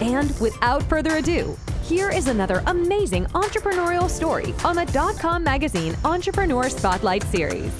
And without further ado, here is another amazing entrepreneurial story on the Dotcom Magazine Entrepreneur Spotlight Series.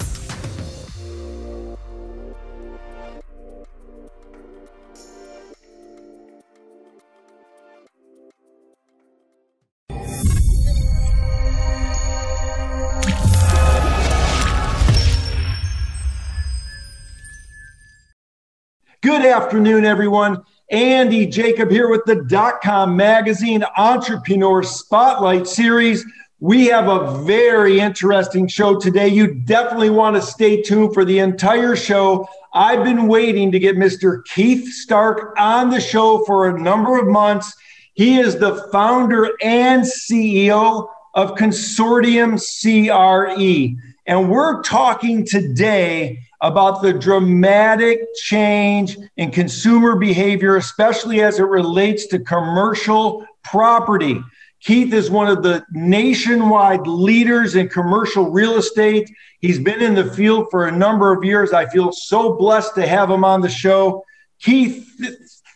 Good afternoon, everyone. Andy Jacob here with the Dotcom Magazine Entrepreneur Spotlight Series. We have a very interesting show today. You definitely want to stay tuned for the entire show. I've been waiting to get Mr. Keith Stark on the show for a number of months. He is the founder and CEO of Consortium CRE. And we're talking today about the dramatic change in consumer behavior, especially as it relates to commercial property. Keith is one of the nationwide leaders in commercial real estate. He's been in the field for a number of years. I feel so blessed to have him on the show. Keith,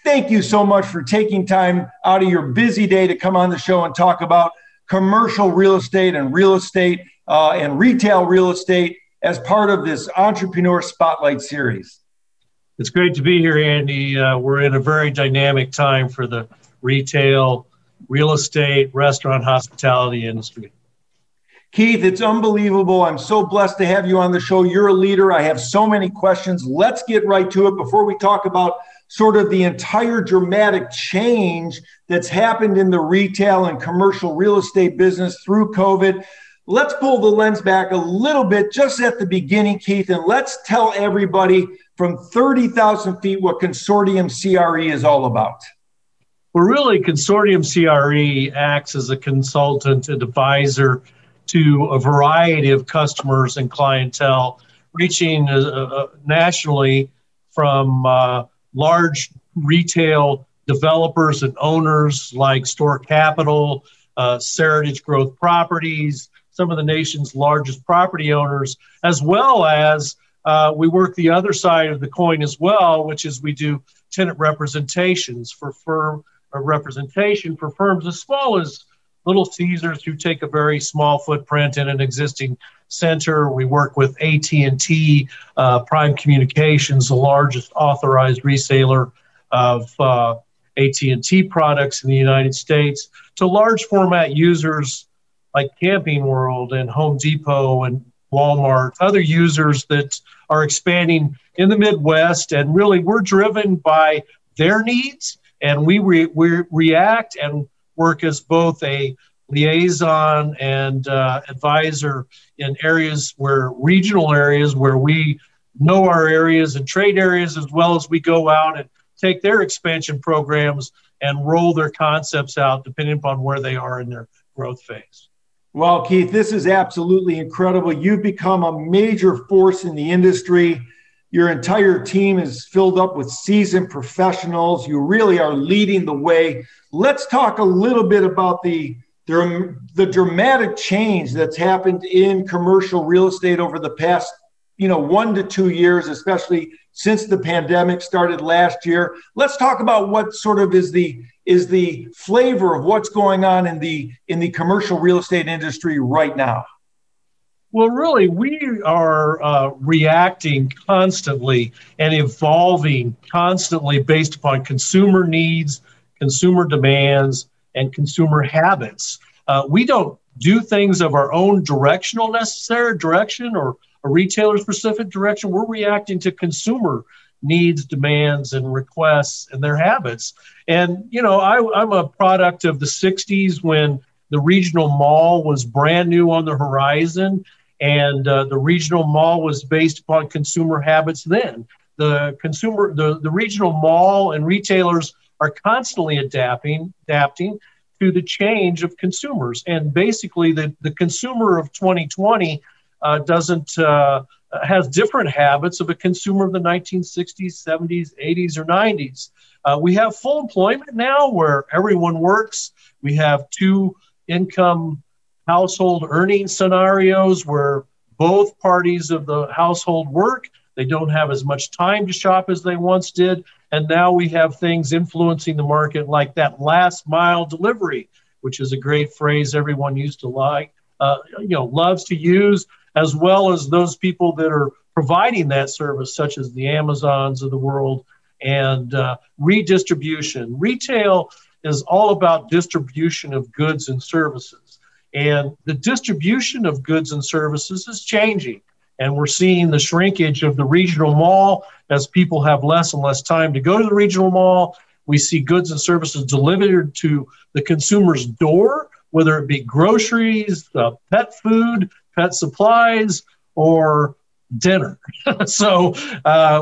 thank you so much for taking time out of your busy day to come on the show and talk about commercial real estate and retail real estate as part of this Entrepreneur Spotlight Series. It's great to be here, Andy. We're in a very dynamic time for the retail, real estate, restaurant, hospitality industry. Keith, it's unbelievable. I'm so blessed to have you on the show. You're a leader. I have so many questions. Let's get right to it before we talk about sort of the entire dramatic change that's happened in the retail and commercial real estate business through COVID. Let's pull the lens back a little bit just at the beginning, Keith, and let's tell everybody from 30,000 feet what Consortium CRE is all about. Well, really, Consortium CRE acts as a consultant and advisor to a variety of customers and clientele, reaching nationally from large retail developers and owners like Store Capital, Seritage Growth Properties, some of the nation's largest property owners, as well as we work the other side of the coin as well, which is we do tenant representations for firms as small as Little Caesars, who take a very small footprint in an existing center. We work with AT&T, Prime Communications, the largest authorized reseller of AT&T products in the United States, to large format users like Camping World and Home Depot and Walmart, other users that are expanding in the Midwest. And really, we're driven by their needs, and we react and work as both a liaison and advisor in areas where regional areas where we know our areas and trade areas, as well as we go out and take their expansion programs and roll their concepts out depending upon where they are in their growth phase. Well, Keith, this is absolutely incredible. You've become a major force in the industry. Your entire team is filled up with seasoned professionals. You really are leading the way. Let's talk a little bit about the dramatic change that's happened in commercial real estate over the past 1 to 2 years, especially since the pandemic started last year. Let's talk about what sort of is the flavor of what's going on in the commercial real estate industry right now. Well, really, we are reacting constantly and evolving constantly based upon consumer needs, consumer demands, and consumer habits. We don't do things of our own direction or a retailer's specific direction. We're reacting to consumer needs, demands, and requests and their habits. And, I'm a product of the 60s when the regional mall was brand new on the horizon, and the regional mall was based upon consumer habits then. The regional mall and retailers are constantly adapting to the change of consumers. And basically the consumer of 2020 has different habits of a consumer of the 1960s, 70s, 80s, or 90s. We have full employment now where everyone works. We have two income household earning scenarios where both parties of the household work. They don't have as much time to shop as they once did. And now we have things influencing the market like that last mile delivery, which is a great phrase everyone used to like, loves to use, as well as those people that are providing that service, such as the Amazons of the world, and redistribution. Retail is all about distribution of goods and services. And the distribution of goods and services is changing. And we're seeing the shrinkage of the regional mall as people have less and less time to go to the regional mall. We see goods and services delivered to the consumer's door, whether it be groceries, pet food, pet supplies, or dinner. So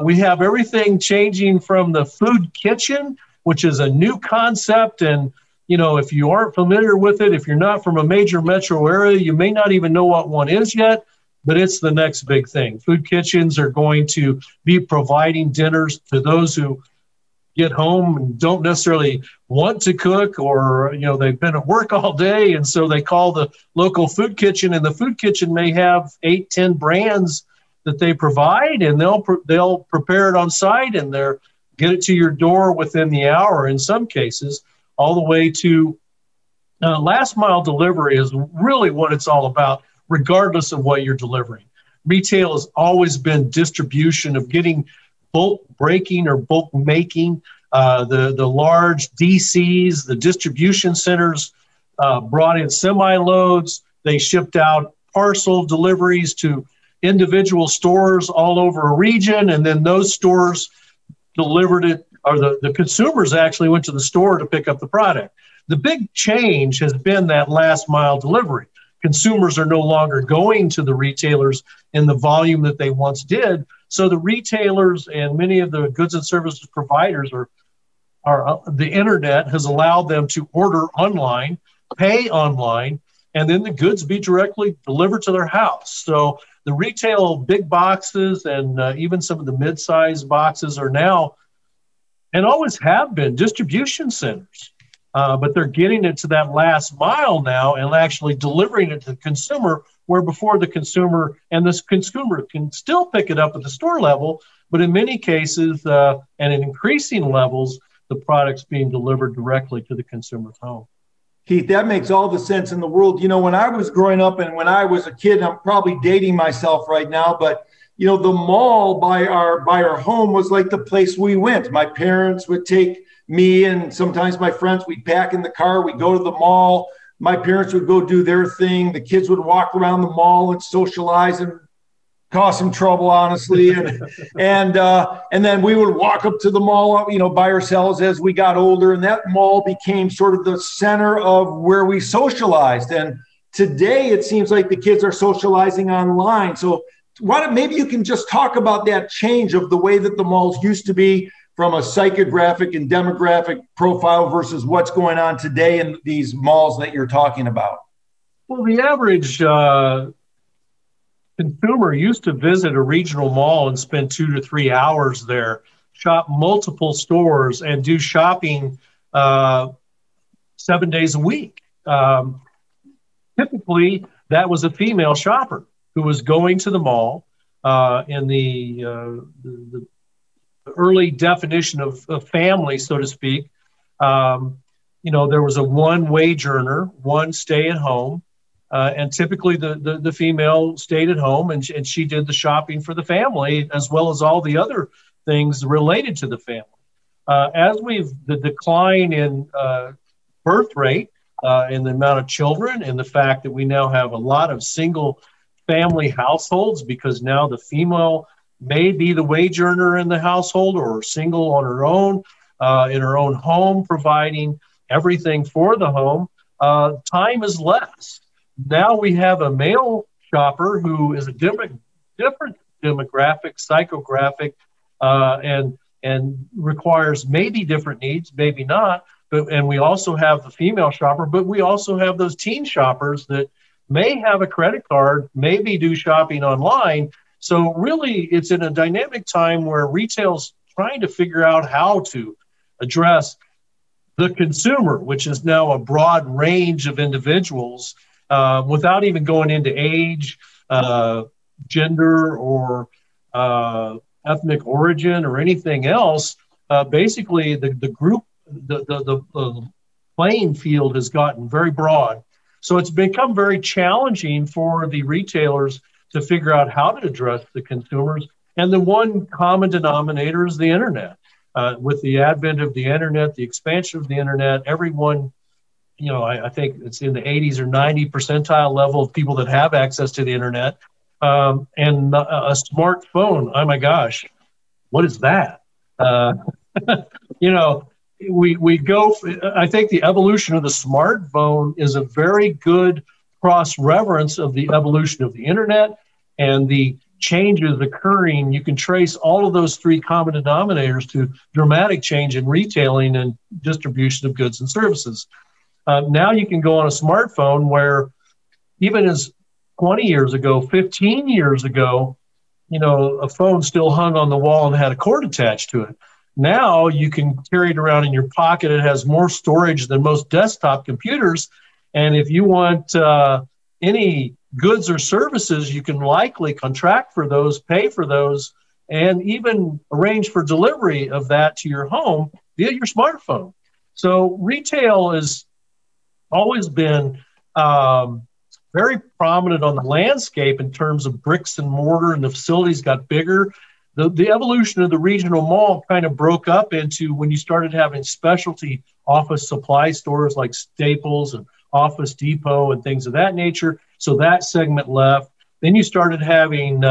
we have everything changing from the food kitchen, which is a new concept. And, you know, if you aren't familiar with it, if you're not from a major metro area, you may not even know what one is yet, but it's the next big thing. Food kitchens are going to be providing dinners to those who get home and don't necessarily want to cook, or, you know, they've been at work all day. And so they call the local food kitchen, and the food kitchen may have 8-10 brands that they provide, and they'll prepare it on site and they'll get it to your door within the hour in some cases, all the way to last mile delivery is really what it's all about, regardless of what you're delivering. Retail has always been distribution of getting bulk breaking or bulk making, the large DCs, the distribution centers brought in semi-loads. They shipped out parcel deliveries to individual stores all over a region, and then those stores delivered it, or the consumers actually went to the store to pick up the product. The big change has been that last mile delivery. Consumers are no longer going to the retailers in the volume that they once did. So the retailers and many of the goods and services providers are the internet has allowed them to order online, pay online, and then the goods be directly delivered to their house. So the retail big boxes and even some of the mid-sized boxes are now, and always have been, distribution centers. But they're getting it to that last mile now and actually delivering it to the consumer, where before the consumer and this consumer can still pick it up at the store level, but in many cases and in increasing levels, the product's being delivered directly to the consumer's home. Keith, that makes all the sense in the world. You know, when I was growing up and when I was a kid, I'm probably dating myself right now, but you know, the mall by our home was like the place we went. My parents would take me and sometimes my friends, we'd pack in the car, we'd go to the mall. My parents would go do their thing. The kids would walk around the mall and socialize and cause some trouble, honestly. And then we would walk up to the mall, you know, by ourselves as we got older. And that mall became sort of the center of where we socialized. And today it seems like the kids are socializing online. So maybe you can just talk about that change of the way that the malls used to be, from a psychographic and demographic profile versus what's going on today in these malls that you're talking about? Well, the average consumer used to visit a regional mall and spend 2 to 3 hours there, shop multiple stores, and do shopping 7 days a week. Typically, that was a female shopper who was going to the mall in the early definition of family, so to speak. You know, there was a one wage earner, one stay at home, and typically the female stayed at home and she did the shopping for the family as well as all the other things related to the family. The decline in birth rate and the amount of children and the fact that we now have a lot of single family households because now the female may be the wage earner in the household or single on her own, in her own home, providing everything for the home, time is less. Now we have a male shopper who is a different demographic, psychographic, and requires maybe different needs, maybe not, But, and we also have the female shopper, but we also have those teen shoppers that may have a credit card, maybe do shopping online. So really, it's in a dynamic time where retail's trying to figure out how to address the consumer, which is now a broad range of individuals, without even going into age, gender, or ethnic origin, or anything else. Basically, the playing field has gotten very broad. So it's become very challenging for the retailers to figure out how to address the consumers. And the one common denominator is the internet. With the advent of the internet, the expansion of the internet, everyone, you know, I think it's in the 80s or 90 percentile level of people that have access to the internet, and a smartphone. Oh my gosh, what is that? You know, we go, I think the evolution of the smartphone is a very good cross-reference of the evolution of the internet and the changes occurring. You can trace all of those three common denominators to dramatic change in retailing and distribution of goods and services. Now you can go on a smartphone where even as 20 years ago, 15 years ago, you know, a phone still hung on the wall and had a cord attached to it. Now you can carry it around in your pocket. It has more storage than most desktop computers. And if you want any goods or services, you can likely contract for those, pay for those, and even arrange for delivery of that to your home via your smartphone. So retail has always been very prominent on the landscape in terms of bricks and mortar, and the facilities got bigger. The evolution of the regional mall kind of broke up into when you started having specialty office supply stores like Staples and Office Depot and things of that nature. So that segment left. Then you started having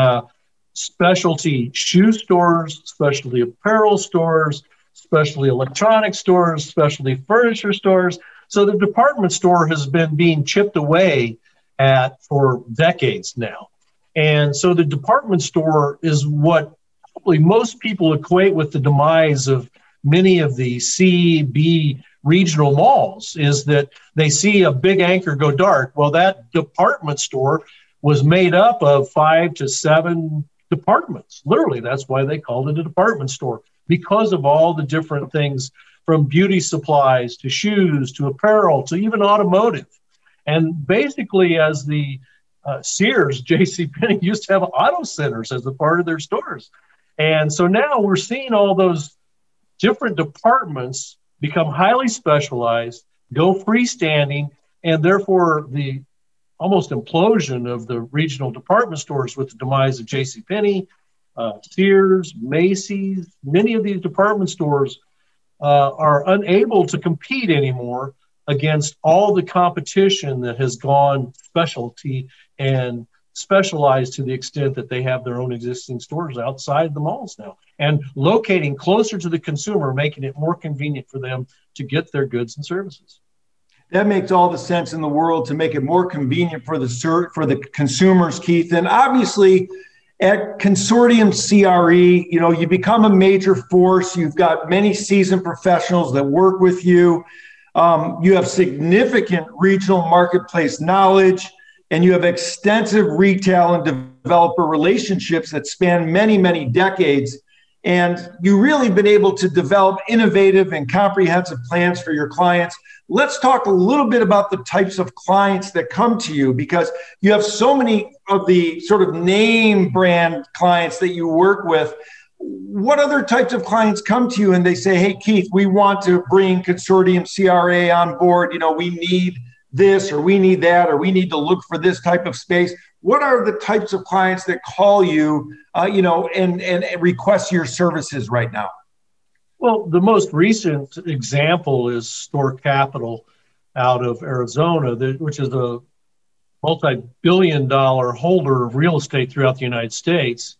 specialty shoe stores, specialty apparel stores, specialty electronic stores, specialty furniture stores. So the department store has been being chipped away at for decades now. And so the department store is what probably most people equate with the demise of many of the C, B regional malls, is that they see a big anchor go dark. Well, that department store was made up of 5 to 7 departments. Literally, that's why they called it a department store, because of all the different things from beauty supplies to shoes to apparel to even automotive. And basically, as the Sears, JCPenney used to have auto centers as a part of their stores. And so now we're seeing all those different departments become highly specialized, go freestanding, and therefore the almost implosion of the regional department stores with the demise of JCPenney, Sears, Macy's. Many of these department stores are unable to compete anymore against all the competition that has gone specialty and specialized to the extent that they have their own existing stores outside the malls now, and locating closer to the consumer, making it more convenient for them to get their goods and services. That makes all the sense in the world to make it more convenient for the consumers, Keith. And obviously, at Consortium CRE, you know, you become a major force. You've got many seasoned professionals that work with you. You have significant regional marketplace knowledge, and you have extensive retail and developer relationships that span many, many decades. And you've really been able to develop innovative and comprehensive plans for your clients. Let's talk a little bit about the types of clients that come to you, because you have so many of the sort of name brand clients that you work with. What other types of clients come to you and they say, hey, Keith, we want to bring Consortium CRE on board. You know, we need this, or we need that, or we need to look for this type of space. What are the types of clients that call you, you know, and request your services right now? Well, the most recent example is Store Capital out of Arizona, which is a multi-billion-dollar holder of real estate throughout the United States.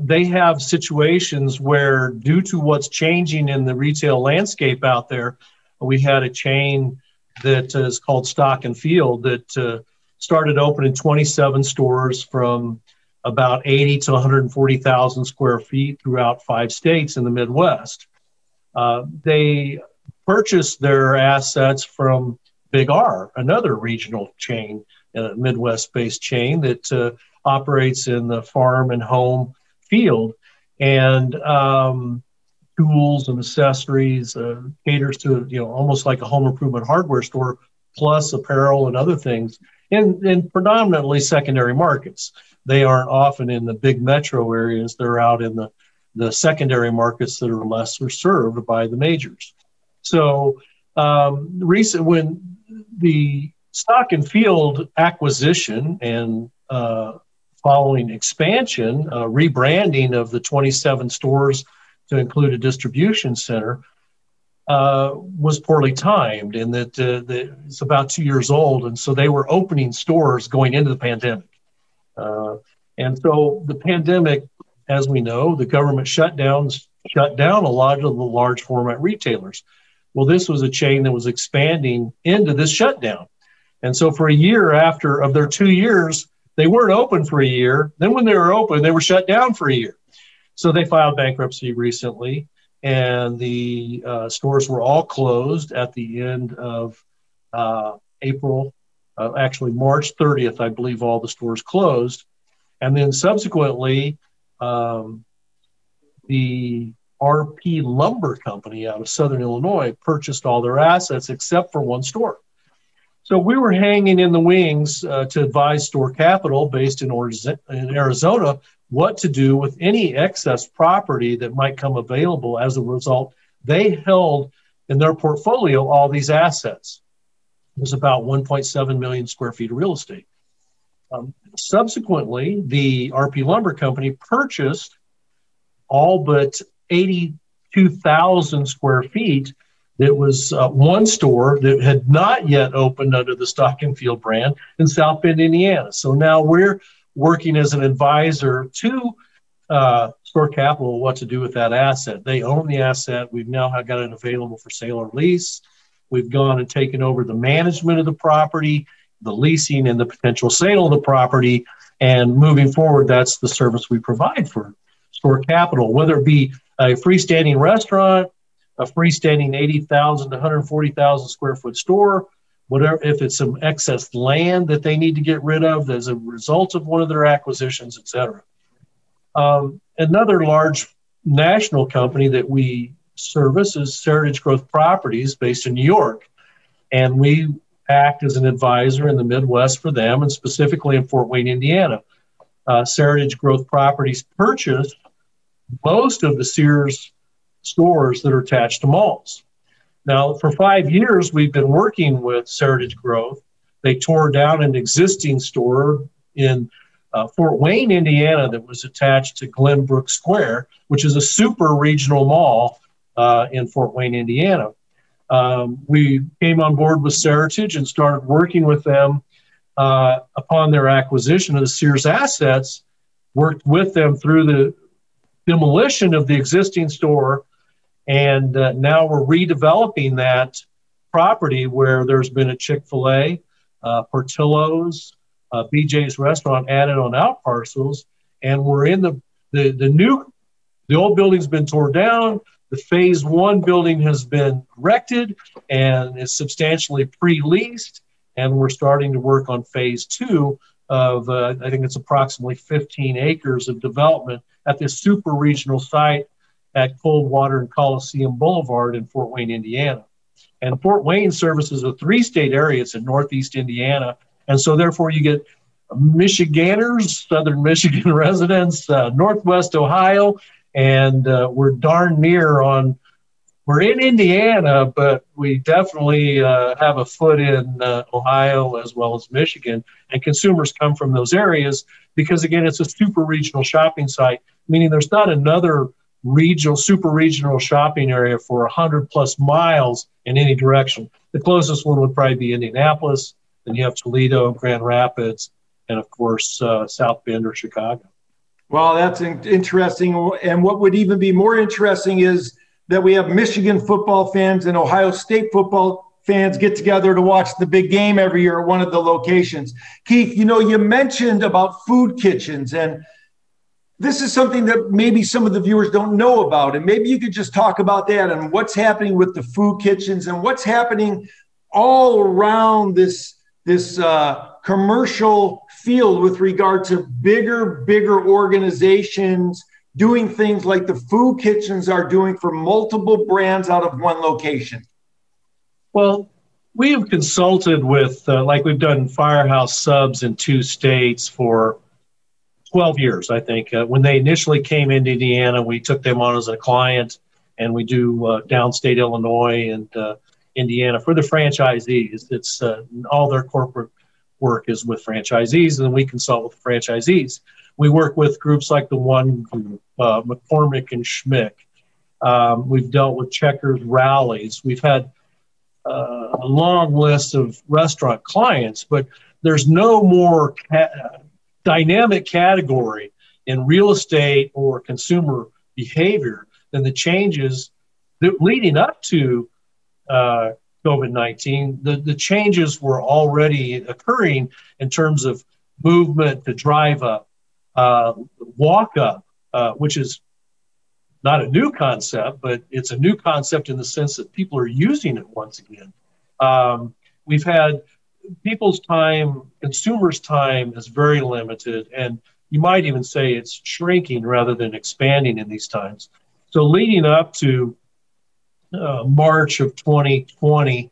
They have situations where, due to what's changing in the retail landscape out there, we had a chain that is called Stock and Field that started opening 27 stores from about 80 to 140,000 square feet throughout 5 states in the Midwest. They purchased their assets from Big R, another regional chain, a Midwest-based chain that operates in the farm and home field, and tools and accessories, caters to, you know, almost like a home improvement hardware store, plus apparel and other things, and predominantly secondary markets. They aren't often in the big metro areas. They're out in the secondary markets that are lesser served by the majors. So when the Stock and Field acquisition and following expansion, rebranding of the 27 stores to include a distribution center, was poorly timed, and that it's about 2 years old. And so they were opening stores going into the pandemic. And so the pandemic, as we know, the government shutdowns shut down a lot of the large format retailers. Well, this was a chain that was expanding into this shutdown. And so for a year after, of their 2 years, they weren't open for a year. Then when they were open, they were shut down for a year. So they filed bankruptcy recently, and the stores were all closed at the end of April, actually March 30th, I believe all the stores closed. And then subsequently, the RP Lumber Company out of Southern Illinois purchased all their assets except for one store. So we were hanging in the wings to advise Store Capital, based in Arizona, what to do with any excess property that might come available. As a result, they held in their portfolio all these assets. It was about 1.7 million square feet of real estate. Subsequently, the RP Lumber Company purchased all but 82,000 square feet. It was one store that had not yet opened under the Stock and Field brand in South Bend, Indiana. So now we're working as an advisor to Store Capital what to do with that asset. They own the asset. We've now got it available for sale or lease. We've gone and taken over the management of the property, the leasing, and the potential sale of the property. And moving forward, that's the service we provide for Store Capital, whether it be a freestanding restaurant, a freestanding 80,000 to 140,000 square foot store, whatever. If it's some excess land that they need to get rid of as a result of one of their acquisitions, et cetera. Another large national company that we service is Seritage Growth Properties, based in New York. And we act as an advisor in the Midwest for them, and specifically in Fort Wayne, Indiana. Seritage Growth Properties purchased most of the Sears stores that are attached to malls. Now, for 5 years, we've been working with Seritage Growth. They tore down an existing store in Fort Wayne, Indiana, that was attached to Glenbrook Square, which is a super regional mall in Fort Wayne, Indiana. We came on board with Seritage and started working with them upon their acquisition of the Sears assets, worked with them through the demolition of the existing store. And now we're redeveloping that property where there's been a Chick-fil-A, Portillo's, BJ's restaurant added on out parcels. And we're in the old building's been torn down. The phase one building has been erected and is substantially pre-leased. And we're starting to work on phase two of, I think it's approximately 15 acres of development at this super regional site at Coldwater and Coliseum Boulevard in Fort Wayne, Indiana. And Fort Wayne services a three-state area. It's in northeast Indiana. And so therefore you get Michiganders, southern Michigan residents, northwest Ohio, and we're darn near on, we're in Indiana, but we definitely have a foot in Ohio as well as Michigan. And consumers come from those areas because, again, it's a super regional shopping site, meaning there's not another regional, super regional shopping area for 100 plus miles in any direction. The closest one would probably be Indianapolis. Then you have Toledo, Grand Rapids, and of course, South Bend or Chicago. Well, that's interesting. And what would even be more interesting is that we have Michigan football fans and Ohio State football fans get together to watch the big game every year at one of the locations. Keith, you mentioned about food kitchens, and this is something that maybe some of the viewers don't know about, and maybe you could just talk about that and what's happening with the food kitchens and what's happening all around this commercial field with regard to bigger organizations doing things like the food kitchens are doing for multiple brands out of one location. Well, we have consulted with, like we've done Firehouse Subs in 2 states for 12 years, I think. When they initially came into Indiana, we took them on as a client, and we do downstate Illinois and Indiana for the franchisees. It's all their corporate work is with franchisees, and we consult with franchisees. We work with groups like the one group, McCormick and Schmick. We've dealt with Checkers, Rallies. We've had a long list of restaurant clients, but there's no more dynamic category in real estate or consumer behavior than the changes that leading up to COVID-19. The changes were already occurring in terms of movement to drive up, walk up, which is not a new concept, but it's a new concept in the sense that people are using it once again. We've had people's time, consumers' time is very limited, and you might even say it's shrinking rather than expanding in these times. So leading up to March of 2020,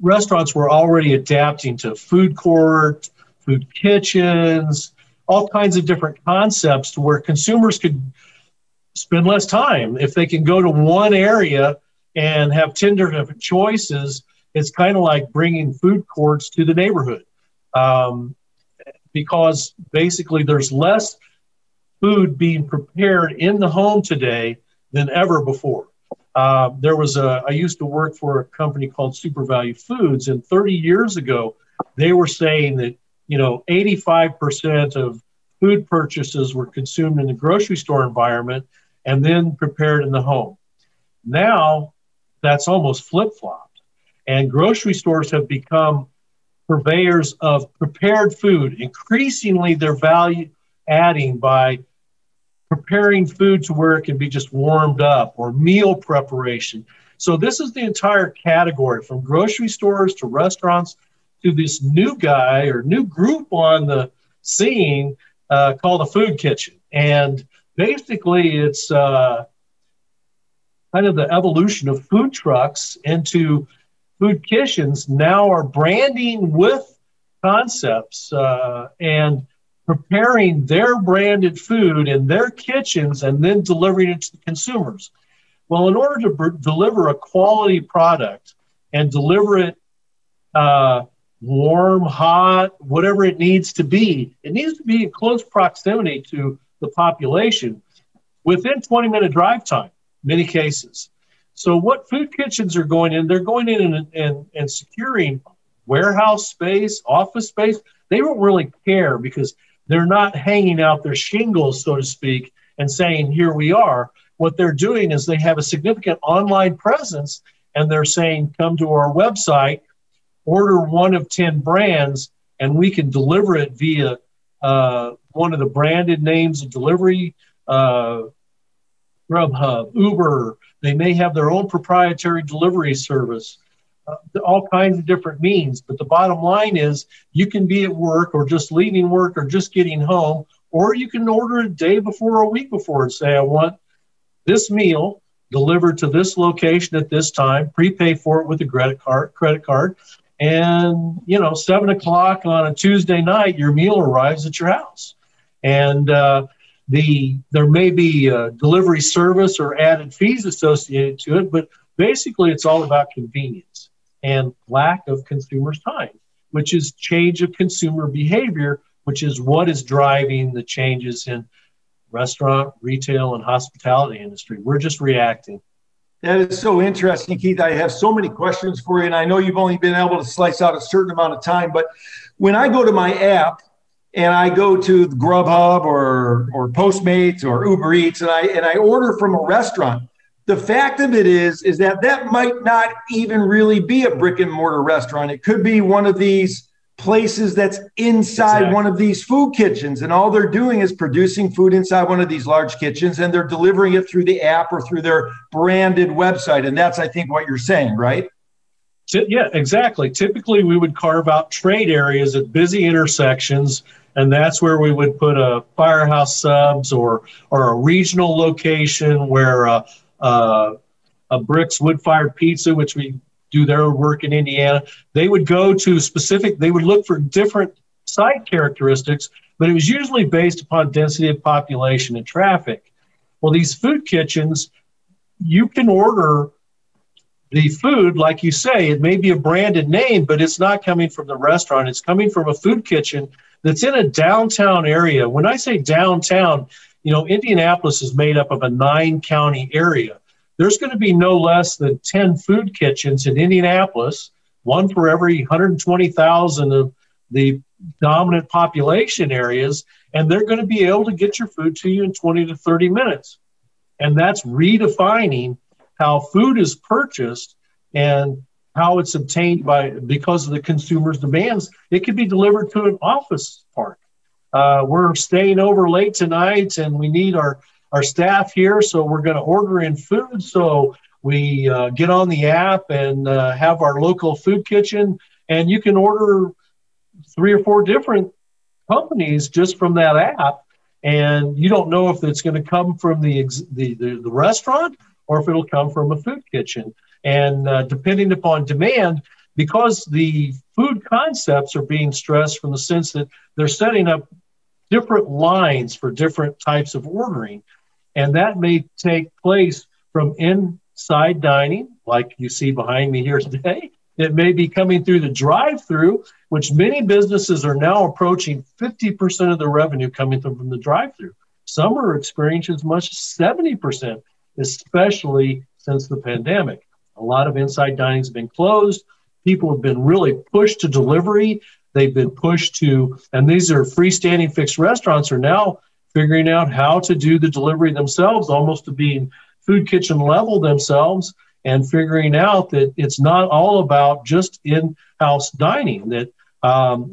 restaurants were already adapting to food court, food kitchens, all kinds of different concepts to where consumers could spend less time. If they can go to one area and have 10 different choices, it's kind of like bringing food courts to the neighborhood, because basically there's less food being prepared in the home today than ever before. I used to work for a company called Super Value Foods, and 30 years ago, they were saying that, you know, 85% of food purchases were consumed in the grocery store environment and then prepared in the home. Now, that's almost flip-flopped. And grocery stores have become purveyors of prepared food. Increasingly, they're value adding by preparing food to where it can be just warmed up, or meal preparation. So this is the entire category, from grocery stores to restaurants to this new guy or new group on the scene called a food kitchen. And basically it's kind of the evolution of food trucks into food kitchens now are branding with concepts and preparing their branded food in their kitchens and then delivering it to the consumers. Well, in order to deliver a quality product and deliver it warm, hot, whatever it needs to be. It needs to be in close proximity to the population within 20-minute drive time, many cases. So what food kitchens are going in, they're going in and securing warehouse space, office space. They don't really care because they're not hanging out their shingles, so to speak, and saying, here we are. What they're doing is they have a significant online presence, and they're saying, come to our website, order one of 10 brands, and we can deliver it via one of the branded names of delivery, Grubhub, Uber. They may have their own proprietary delivery service, all kinds of different means. But the bottom line is you can be at work or just leaving work or just getting home, or you can order a day before or a week before and say, I want this meal delivered to this location at this time, prepay for it with a credit card. And, you know, 7 o'clock on a Tuesday night, your meal arrives at your house. And there may be a delivery service or added fees associated to it, but basically it's all about convenience and lack of consumers' time, which is change of consumer behavior, which is what is driving the changes in restaurant, retail, and hospitality industry. We're just reacting. That is so interesting, Keith. I have so many questions for you, and I know you've only been able to slice out a certain amount of time, but when I go to my app and I go to Grubhub or Postmates or Uber Eats and I order from a restaurant, the fact of it is that might not even really be a brick and mortar restaurant. It could be one of these places that's inside one of these food kitchens, and all they're doing is producing food inside one of these large kitchens, and they're delivering it through the app or through their branded website. And that's, I think, what you're saying, right? Yeah, exactly. Typically, we would carve out trade areas at busy intersections, and that's where we would put a Firehouse Subs or a regional location where a Bricks wood-fired pizza, which we do their work in Indiana, they would go to specific, they would look for different site characteristics, but it was usually based upon density of population and traffic. Well, these food kitchens, you can order the food, like you say, it may be a branded name, but it's not coming from the restaurant. It's coming from a food kitchen that's in a downtown area. When I say downtown, you know, Indianapolis is made up of a 9-county area. There's going to be no less than 10 food kitchens in Indianapolis, one for every 120,000 of the dominant population areas, and they're going to be able to get your food to you in 20 to 30 minutes. And that's redefining how food is purchased and how it's obtained by because of the consumer's demands. It could be delivered to an office park. We're staying over late tonight, and we need our staff here, so we're going to order in food. So we get on the app and have our local food kitchen, and you can order 3 or 4 different companies just from that app, and you don't know if it's going to come from the restaurant or if it'll come from a food kitchen. And depending upon demand, because the food concepts are being stressed from the sense that they're setting up different lines for different types of ordering. And that may take place from inside dining, like you see behind me here today. It may be coming through the drive-through, which many businesses are now approaching 50% of the revenue coming from the drive-through. Some are experiencing as much as 70%, especially since the pandemic. A lot of inside dining has been closed. People have been really pushed to delivery. They've been pushed to, and these are freestanding fixed restaurants are now figuring out how to do the delivery themselves, almost to being food kitchen level themselves, and figuring out that it's not all about just in-house dining, that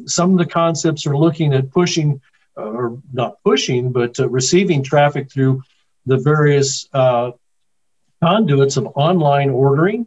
some of the concepts are looking at pushing, or not pushing, but receiving traffic through the various conduits of online ordering,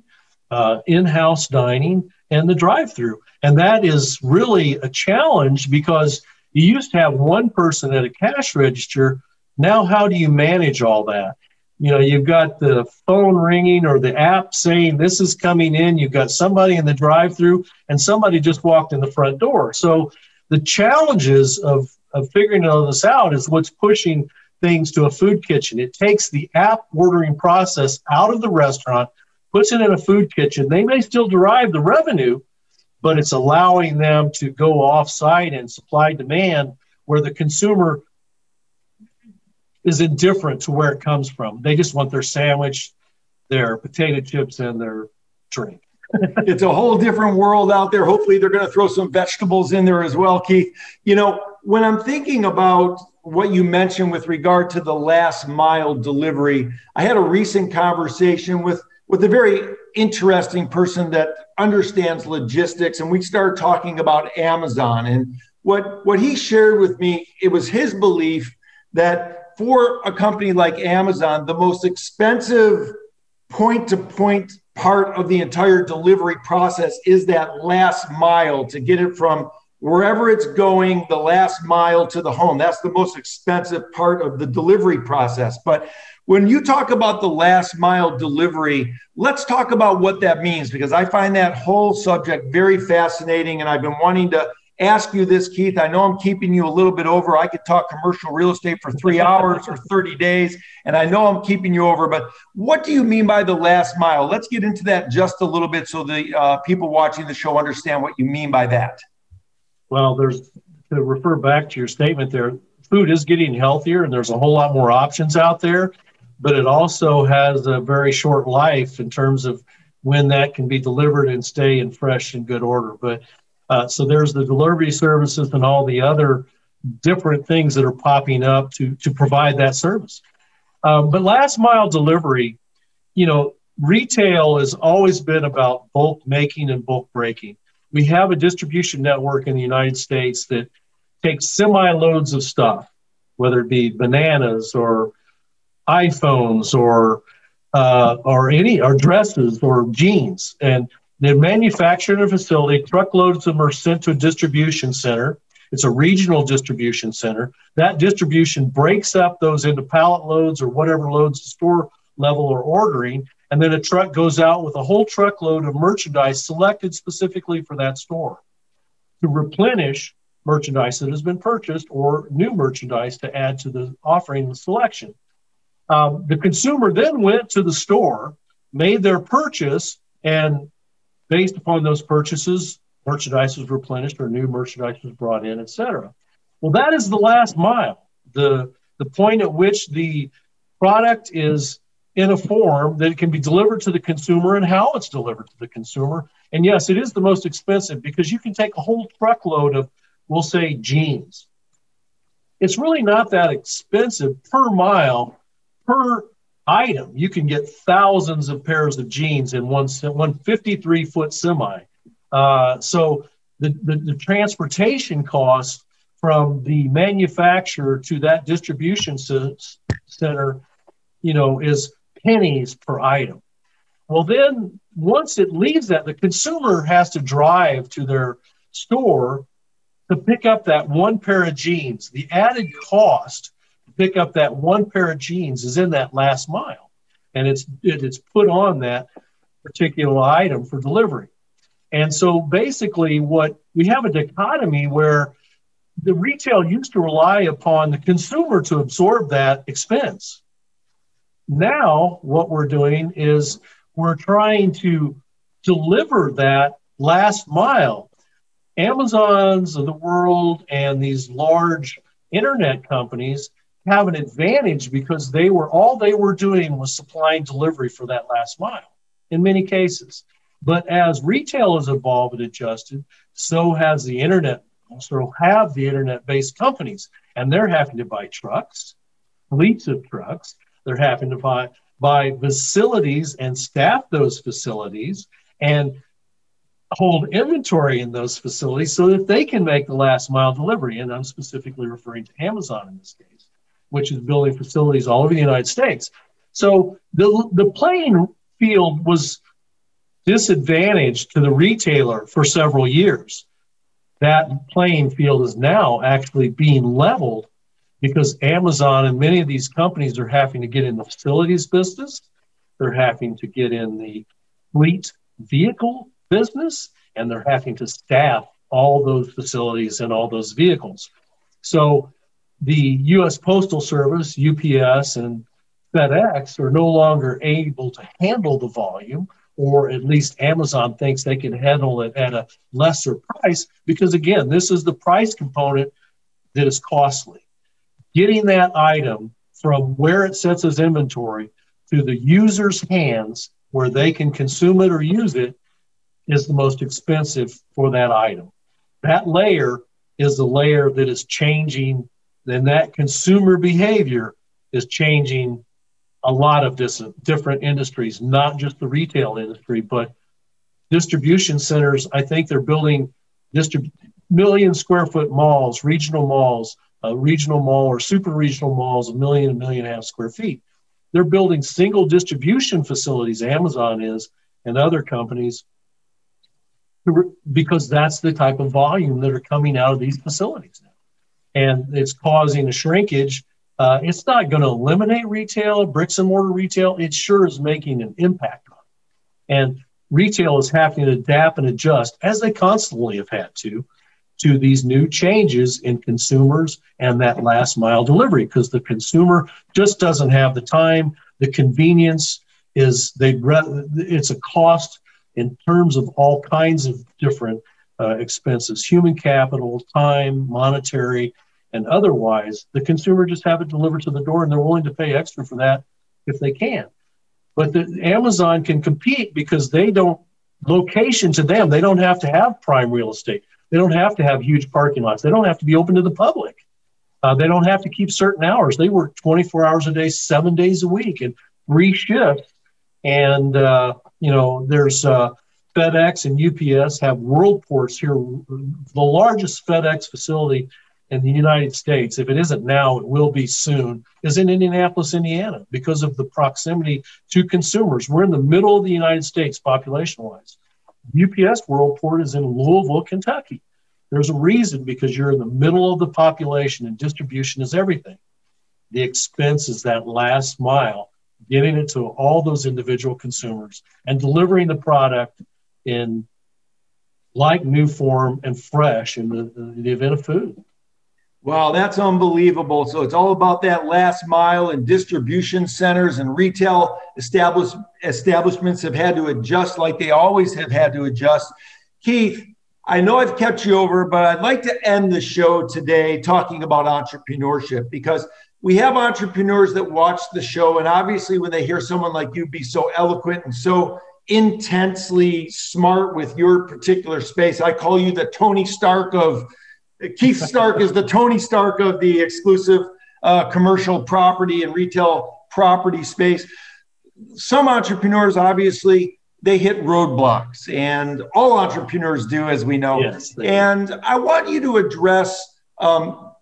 in-house dining, and the drive-through. And that is really a challenge because you used to have one person at a cash register. Now, how do you manage all that? You know, you've got the phone ringing or the app saying this is coming in. You've got somebody in the drive-through and somebody just walked in the front door. So the challenges of figuring all this out is what's pushing things to a food kitchen. It takes the app ordering process out of the restaurant, puts it in a food kitchen. They may still derive the revenue, but it's allowing them to go off-site and supply demand where the consumer is indifferent to where it comes from. They just want their sandwich, their potato chips, and their drink. It's a whole different world out there. Hopefully they're going to throw some vegetables in there as well, Keith. You know, when I'm thinking about what you mentioned with regard to the last mile delivery, I had a recent conversation with a very interesting person that understands logistics, and we started talking about Amazon. And what he shared with me, it was his belief that for a company like Amazon, the most expensive point-to-point part of the entire delivery process is that last mile to get it from wherever it's going, the last mile to the home. That's the most expensive part of the delivery process. But when you talk about the last mile delivery, let's talk about what that means, because I find that whole subject very fascinating. And I've been wanting to ask you this, Keith. I know I'm keeping you a little bit over. I could talk commercial real estate for 3 hours or 30 days, and I know I'm keeping you over. But what do you mean by the last mile? Let's get into that just a little bit so the people watching the show understand what you mean by that. Well, to refer back to your statement there, food is getting healthier and there's a whole lot more options out there, but it also has a very short life in terms of when that can be delivered and stay in fresh and good order. But so there's the delivery services and all the other different things that are popping up to provide that service. But last mile delivery, you know, retail has always been about bulk making and bulk breaking. we have a distribution network in the United States that takes semi-loads of stuff, whether it be bananas or iPhones or dresses or jeans, and they're manufactured in a facility. Truckloads of them are sent to a distribution center. It's a regional distribution center. That distribution breaks up those into pallet loads or whatever loads the store level are ordering, and then a truck goes out with a whole truckload of merchandise selected specifically for that store to replenish merchandise that has been purchased or new merchandise to add to the offering and selection. The consumer then went to the store, made their purchase, and based upon those purchases, merchandise was replenished or new merchandise was brought in, et cetera. Well, that is the last mile, the point at which the product is in a form that it can be delivered to the consumer and how it's delivered to the consumer. And yes, it is the most expensive because you can take a whole truckload of, we'll say, jeans. It's really not that expensive per mile, per item. You can get thousands of pairs of jeans in one 53-foot semi. So the transportation cost from the manufacturer to that distribution center, is pennies per item. Well, then once it leaves that, the consumer has to drive to their store to pick up that one pair of jeans. The added cost to pick up that one pair of jeans is in that last mile, and it's put on that particular item for delivery. And so basically what we have a dichotomy where the retail used to rely upon the consumer to absorb that expense. Now what we're doing is we're trying to deliver that last mile. Amazons of the world and these large internet companies have an advantage because all they were doing was supplying delivery for that last mile in many cases. But as retail has evolved and adjusted, so have the internet-based companies. And they're having to buy trucks, fleets of trucks. They're having to buy facilities and staff those facilities and hold inventory in those facilities so that they can make the last mile delivery. And I'm specifically referring to Amazon in this case, which is building facilities all over the United States. So the playing field was disadvantage to the retailer for several years. That playing field is now actually being leveled because Amazon and many of these companies are having to get in the facilities business. They're having to get in the fleet vehicle business, and they're having to staff all those facilities and all those vehicles. So the U.S. Postal Service, UPS, and FedEx are no longer able to handle the volume, or at least Amazon thinks they can handle it at a lesser price because, again, this is the price component that is costly. Getting that item from where it sets as inventory to the user's hands where they can consume it or use it is the most expensive for that item. That layer is the layer that is changing, and that consumer behavior is changing a lot of different industries, not just the retail industry, but distribution centers. I think they're building million-square-foot malls, regional malls, a regional mall or super regional malls, a million and a half square feet. They're building single distribution facilities, Amazon is, and other companies, because that's the type of volume that are coming out of these facilities now. And it's causing a shrinkage. It's not going to eliminate retail, bricks and mortar retail. It sure is making an impact on it. And retail is having to adapt and adjust, as they constantly have had to these new changes in consumers and that last mile delivery, because the consumer just doesn't have the time. The convenience is, it's a cost in terms of all kinds of different expenses, human capital, time, monetary, and otherwise, the consumer just have it delivered to the door, and they're willing to pay extra for that if they can. But Amazon can compete because they don't, location to them, they don't have to have prime real estate. They don't have to have huge parking lots. They don't have to be open to the public. They don't have to keep certain hours. They work 24 hours a day, 7 days a week, and 3 shifts. And there's FedEx and UPS have world ports here, the largest FedEx facility in the United States, if it isn't now, it will be soon, is in Indianapolis, Indiana, because of the proximity to consumers. We're in the middle of the United States, population-wise. UPS world port is in Louisville, Kentucky. There's a reason, because you're in the middle of the population and distribution is everything. The expense is that last mile, getting it to all those individual consumers and delivering the product in like new form and fresh in the event of food. Wow, that's unbelievable. So it's all about that last mile, and distribution centers and retail establishments have had to adjust like they always have had to adjust. Keith, I know I've kept you over, but I'd like to end the show today talking about entrepreneurship, because we have entrepreneurs that watch the show. And obviously when they hear someone like you be so eloquent and so intensely smart with your particular space, I call you the Tony Stark of Keith Stark is the Tony Stark of the exclusive commercial property and retail property space. Some entrepreneurs, obviously, they hit roadblocks, and all entrepreneurs do, as we know. Yes, and I want you to address, for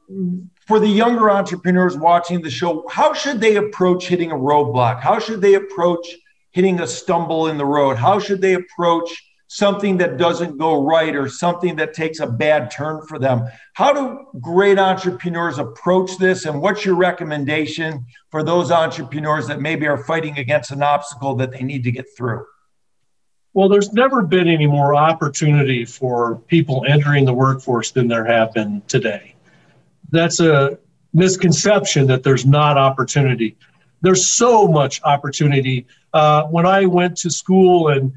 the younger entrepreneurs watching the show, how should they approach hitting a roadblock? How should they approach hitting a stumble in the road? How should they approach something that doesn't go right, or something that takes a bad turn for them? How do great entrepreneurs approach this? And what's your recommendation for those entrepreneurs that maybe are fighting against an obstacle that they need to get through? Well, there's never been any more opportunity for people entering the workforce than there have been today. That's a misconception that there's not opportunity. There's so much opportunity. When I went to school and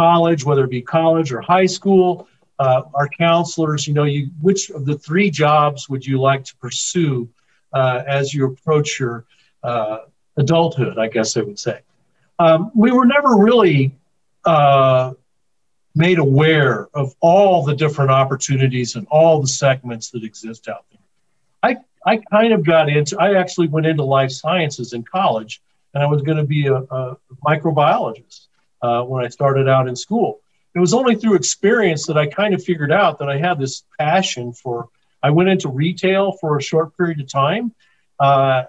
college, whether it be college or high school, our counselors, which of the three jobs would you like to pursue as you approach your adulthood, I guess I would say. We were never really made aware of all the different opportunities and all the segments that exist out there. I actually went into life sciences in college, and I was going to be a microbiologist when I started out in school. It was only through experience that I kind of figured out that I had this passion for, I went into retail for a short period of time,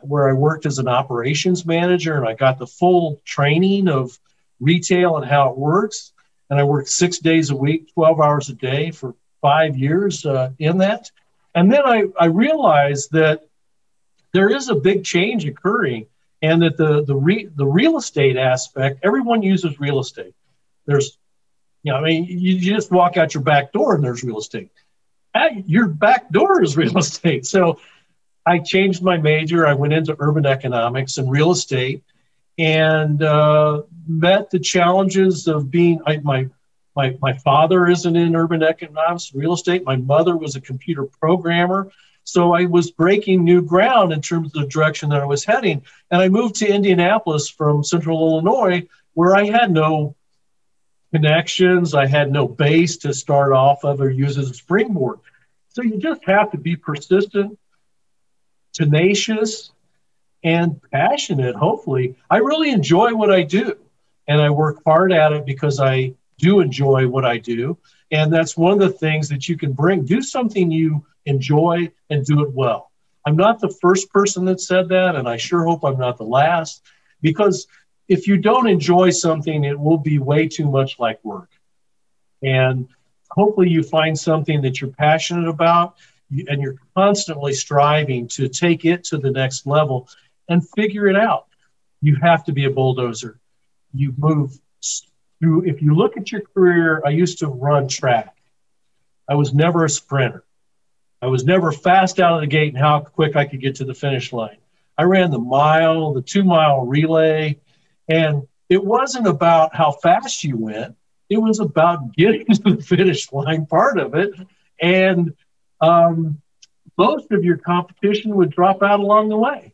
where I worked as an operations manager, and I got the full training of retail and how it works. And I worked 6 days a week, 12 hours a day for 5 years in that. And then I realized that there is a big change occurring, and that the real estate aspect, everyone uses real estate. There's, you just walk out your back door and there's real estate. Your back door is real estate. So I changed my major. I went into urban economics and real estate, and met the challenges of being, my father isn't in urban economics, real estate. My mother was a computer programmer. So I was breaking new ground in terms of the direction that I was heading. And I moved to Indianapolis from central Illinois, where I had no connections. I had no base to start off of or use as a springboard. So you just have to be persistent, tenacious, and passionate, hopefully. I really enjoy what I do, and I work hard at it because I do enjoy what I do. And that's one of the things that you can bring. Do something you enjoy and do it well. I'm not the first person that said that, and I sure hope I'm not the last, because if you don't enjoy something, it will be way too much like work. And hopefully you find something that you're passionate about, and you're constantly striving to take it to the next level and figure it out. You have to be a bulldozer. You move through. If you look at your career, I used to run track. I was never a sprinter. I was never fast out of the gate and how quick I could get to the finish line. I ran the mile, the 2-mile relay, and it wasn't about how fast you went. It was about getting to the finish line part of it. And most of your competition would drop out along the way.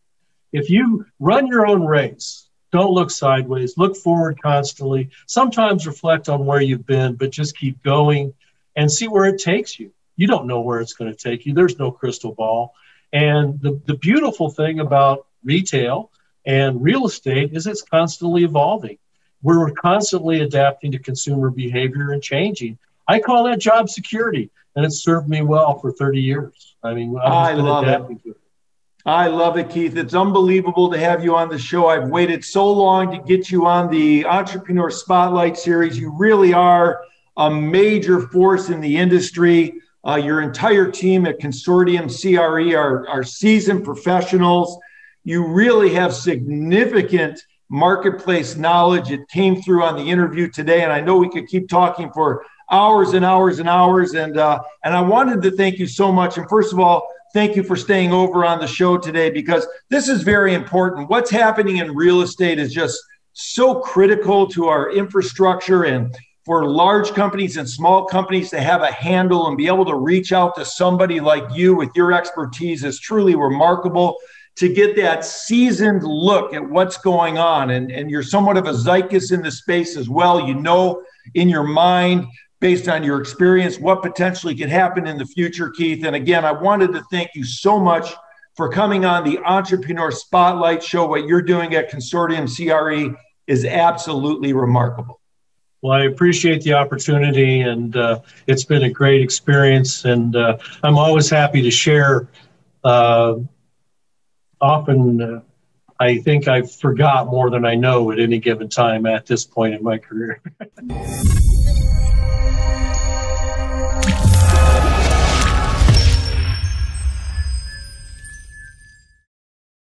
If you run your own race, don't look sideways, look forward constantly, sometimes reflect on where you've been, but just keep going and see where it takes you. You don't know where it's going to take you. There's no crystal ball. And the beautiful thing about retail and real estate is it's constantly evolving. We were constantly adapting to consumer behavior and changing. I call that job security, and it served me well for 30 years. I mean, I've been adapting to it. I love it, Keith. It's unbelievable to have you on the show. I've waited so long to get you on the Entrepreneur Spotlight Series. You really are a major force in the industry. Your entire team at Consortium CRE are seasoned professionals. You really have significant marketplace knowledge. It came through on the interview today, and I know we could keep talking for hours and hours and hours. And I wanted to thank you so much. And first of all, thank you for staying over on the show today, because this is very important. What's happening in real estate is just so critical to our infrastructure, and for large companies and small companies to have a handle and be able to reach out to somebody like you with your expertise is truly remarkable, to get that seasoned look at what's going on. And you're somewhat of a zeitgeist in the space as well. You know in your mind, based on your experience, what potentially could happen in the future, Keith. And again, I wanted to thank you so much for coming on the Entrepreneur Spotlight Show. What you're doing at Consortium CRE is absolutely remarkable. Well, I appreciate the opportunity, and it's been a great experience. And I'm always happy to share. Often, I think I forgot more than I know at any given time at this point in my career.